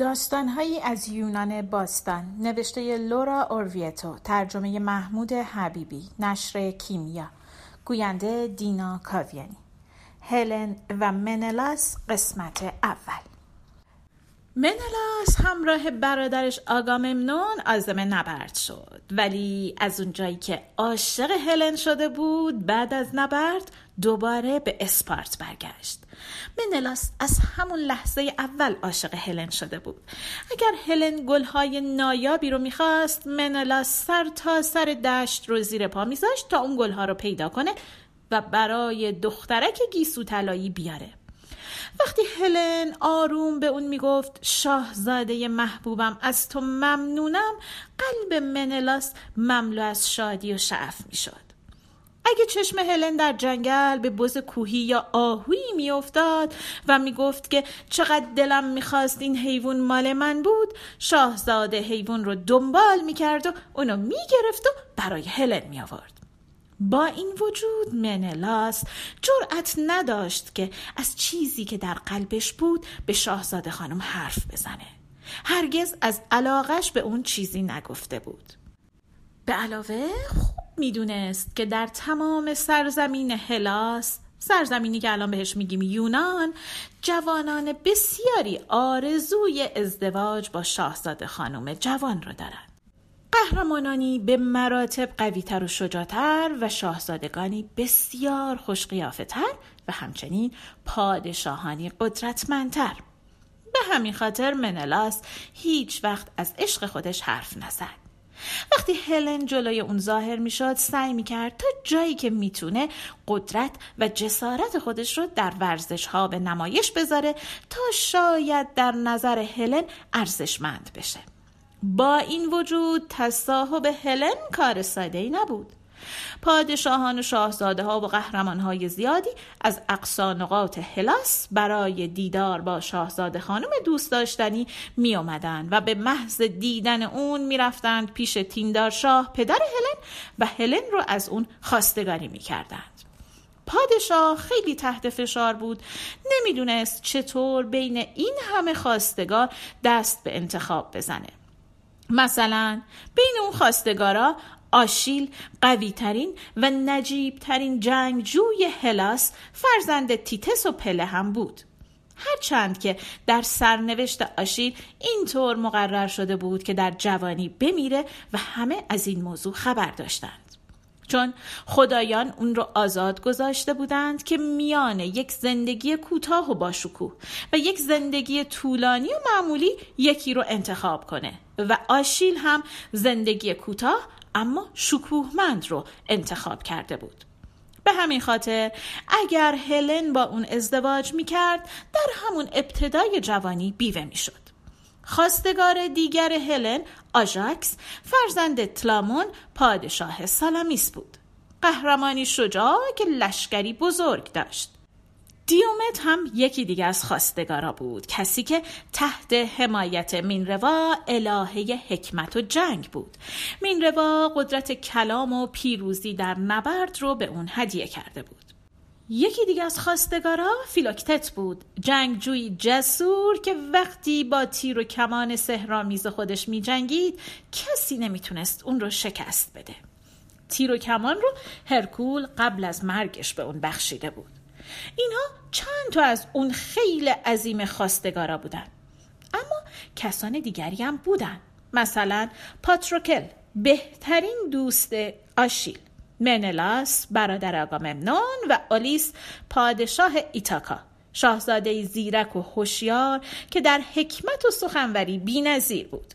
داستان‌هایی از یونان باستان، نوشته لورا اورویتو، ترجمه محمود حبیبی، نشر کیمیا، گوینده دینا کاویانی. هلن و منلاس، قسمت اول. منلاس همراه برادرش آگاممنون عازم نبرد شد، ولی از اونجایی که عاشق هلن شده بود، بعد از نبرد دوباره به اسپارت برگشت. منلاس از همون لحظه اول عاشق هلن شده بود. اگر هلن گلهای نایابی رو میخواست، منلاس سر تا سر دشت رو زیر پا میذاشت تا اون گلها رو پیدا کنه و برای دخترک گیسو طلایی بیاره. وقتی هلن آروم به اون میگفت شاهزاده محبوبم، از تو ممنونم، قلب منلاس مملو از شادی و شعف میشد. اگه چشم هلن در جنگل به بز کوهی یا آهویی میافتاد و میگفت که چقدر دلم میخواست این حیوان مال من بود، شاهزاده حیوان رو دنبال میکرد و اونو میگرفت و برای هلن میآورد. با این وجود منلاس جرأت نداشت که از چیزی که در قلبش بود به شاهزاده خانم حرف بزنه. هرگز از علاقش به اون چیزی نگفته بود. به علاوه خوب میدونست که در تمام سرزمین هلاس، سرزمینی که الان بهش میگیم یونان، جوانان بسیاری آرزوی ازدواج با شاهزاده خانم جوان رو دارن. قهرمانانی به مراتب قوی‌تر و شجاع‌تر و شاهزادگانی بسیار خوش‌قیافت‌تر و همچنین پادشاهانی قدرتمندتر. به همین خاطر منلاس هیچ وقت از عشق خودش حرف نزد. وقتی هلن جلوی اون ظاهر میشد، سعی میکرد تا جایی که میتونه قدرت و جسارت خودش رو در ورزش ها به نمایش بذاره تا شاید در نظر هلن ارزشمند بشه. با این وجود تصاحب هلن کار ساده‌ای نبود. پادشاهان و شاهزاده‌ها و قهرمان‌های زیادی از اقصا نقاط هلاس برای دیدار با شاهزاده خانم دوست داشتنی می آمدند و به محض دیدن اون می رفتند پیش تیندار شاه، پدر هلن، و هلن رو از اون خواستگاری می کردند. پادشاه خیلی تحت فشار بود، نمیدونست چطور بین این همه خواستگار دست به انتخاب بزنه. مثلا بین اون خواستگارا آشیل، قوی ترین و نجیب ترین جنگجوی هلاس، فرزند تیتس و پله هم بود. هرچند که در سرنوشت آشیل اینطور مقرر شده بود که در جوانی بمیره و همه از این موضوع خبر داشتند، چون خدایان اون رو آزاد گذاشته بودند که میان یک زندگی کوتاه و باشکوه و یک زندگی طولانی و معمولی یکی رو انتخاب کنه، و آشیل هم زندگی کوتاه اما شکوهمند رو انتخاب کرده بود. به همین خاطر اگر هلن با اون ازدواج میکرد، در همون ابتدای جوانی بیوه میشد. خواستگار دیگر هلن، آژاکس، فرزند تلامون، پادشاه سالمیس بود. قهرمانی شجاع که لشکری بزرگ داشت. دیومت هم یکی دیگر از خواستگارا بود، کسی که تحت حمایت مینروا، الهه حکمت و جنگ بود. مینروا قدرت کلام و پیروزی در نبرد رو به اون هدیه کرده بود. یکی دیگه از خواستگارا فیلوکتت بود، جنگجوی جسور که وقتی با تیر و کمان سحرآمیز خودش می جنگید، کسی نمیتونست اون رو شکست بده. تیر و کمان رو هرکول قبل از مرگش به اون بخشیده بود. اینها چند تا از اون خیل عظیم خواستگارا بودن، اما کسان دیگری هم بودن، مثلا پاتروکل، بهترین دوست آشیل، منلاس، برادر آگاممنون، و آلیس، پادشاه ایتاکا، شاهزاده زیرک و هوشیار که در حکمت و سخنوری بی‌نظیر بود.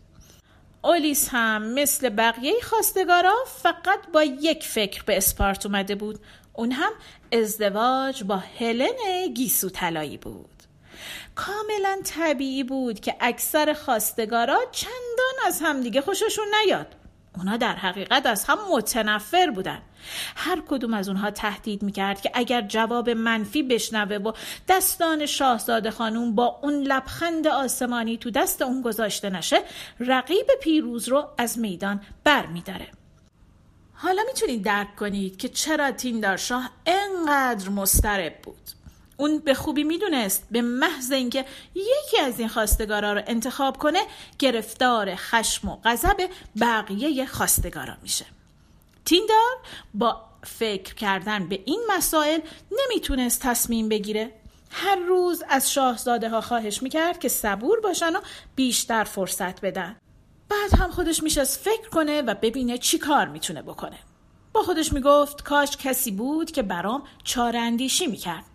آلیس هم مثل بقیه خواستگارا فقط با یک فکر به اسپارت اومده بود، اون هم ازدواج با هلن گیسو طلایی بود. کاملا طبیعی بود که اکثر خواستگارا چندان از همدیگه خوششون نیاد. اونا در حقیقت از هم متنفر بودن. هر کدوم از اونها تهدید میکرد که اگر جواب منفی بشنوه و دستان شاهزاده خانوم با اون لبخند آسمانی تو دست اون گذاشته نشه، رقیب پیروز رو از میدان بر میداره. حالا میتونید درک کنید که چرا تیندار شاه انقدر مضطرب بود. اون به خوبی میدونست به محض اینکه یکی از این خواستگارا رو انتخاب کنه گرفتار خشم و غضب بقیه خواستگارا میشه. تیندار با فکر کردن به این مسائل نمیتونست تصمیم بگیره. هر روز از شاهزاده ها خواهش میکرد که صبور باشن و بیشتر فرصت بدن. بعد هم خودش میشست فکر کنه و ببینه چی کار میتونه بکنه. با خودش میگفت کاش کسی بود که برام چاره‌اندیشی میکرد.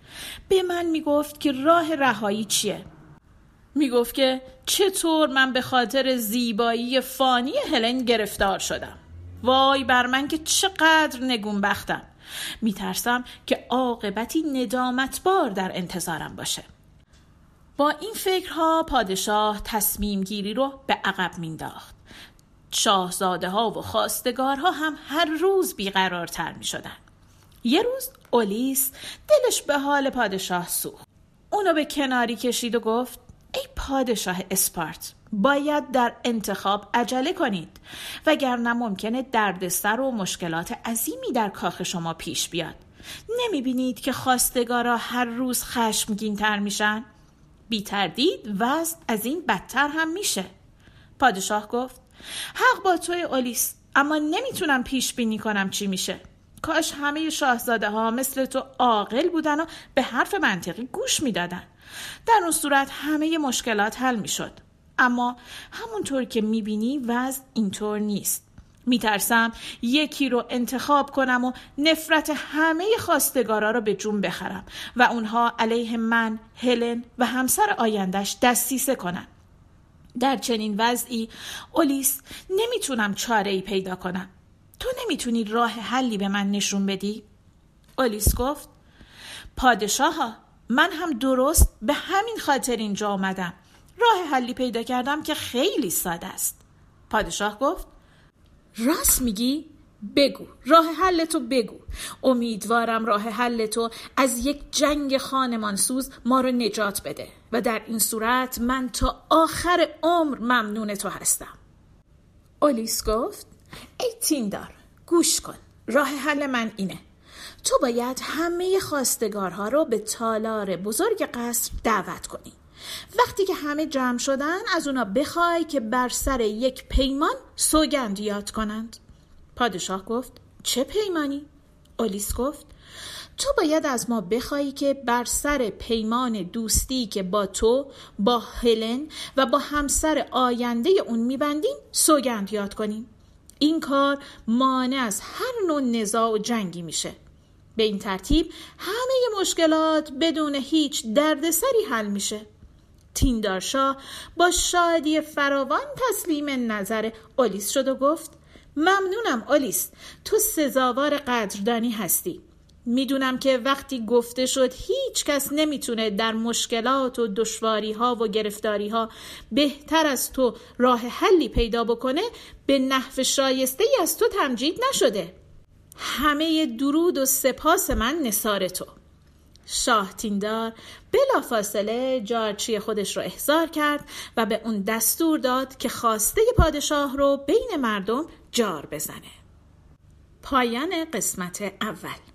به من میگفت که راه رهایی چیه. میگفت که چطور من به خاطر زیبایی فانی هلن گرفتار شدم. وای بر من که چقدر نگونبختم. میترسم که عاقبتی ندامتبار در انتظارم باشه. با این فکرها پادشاه تصمیم گیری رو به عقب مینداخت. شاهزاده ها و خواستگارها هم هر روز بیقرارتر می شدن. یه روز آلیس دلش به حال پادشاه سوخت. اونو به کناری کشید و گفت ای پادشاه اسپارت، باید در انتخاب عجله کنید وگرنه ممکنه دردسر و مشکلات عظیمی در کاخ شما پیش بیاد. نمی بینید که خواستگارا هر روز خشمگین تر می شن؟ بی تردید وضع از این بدتر هم میشه. پادشاه گفت حق با توی آلیس، اما نمیتونم پیش بینی کنم چی میشه. کاش همه شاهزاده ها مثل تو عاقل بودن و به حرف منطقی گوش میدادن. در اون صورت همه مشکلات حل میشد. اما همونطور که میبینی وضع اینطور نیست. میترسم یکی رو انتخاب کنم و نفرت همه خواستگارا رو به جون بخرم و اونها علیه من، هلن و همسر آیندش دستیسه کنن. در چنین وضعی آلیس نمیتونم چاره‌ای پیدا کنم. تو نمیتونی راه حلی به من نشون بدی؟ آلیس گفت پادشاها، من هم درست به همین خاطر اینجا آمدم. راه حلی پیدا کردم که خیلی ساده است. پادشاه گفت راست میگی؟ بگو، راه حل تو بگو. امیدوارم راه حل تو از یک جنگ خانمانسوز ما رو نجات بده و در این صورت من تا آخر عمر ممنون تو هستم. آلیس گفت ای تیندار، گوش کن. راه حل من اینه. تو باید همه خواستگارها رو به تالار بزرگ قصر دعوت کنی. وقتی که همه جمع شدن از اونا بخوای که بر سر یک پیمان سوگند یاد کنند. پادشاه گفت چه پیمانی؟ آلیس گفت تو باید از ما بخوایی که بر سر پیمان دوستی که با تو، با هلن و با همسر آینده اون میبندیم سوگند یاد کنیم. این کار مانع از هر نوع نزاع و جنگی میشه. به این ترتیب همه مشکلات بدون هیچ دردسری حل میشه. تیندارشاه با شادی فراوان تسلیم نظر آلیس شد و گفت ممنونم آلیس، تو سزاوار قدردانی هستی. میدونم که وقتی گفته شد هیچ کس نمیتونه در مشکلات و دشواری ها و گرفتاری ها بهتر از تو راه حلی پیدا بکنه، به نحو شایسته از تو تمجید نشده. همه درود و سپاس من نثار تو. شاه تیندار بلافاصله جارچی خودش رو احضار کرد و به اون دستور داد که خواسته پادشاه رو بین مردم جار بزنه. پایان قسمت اول.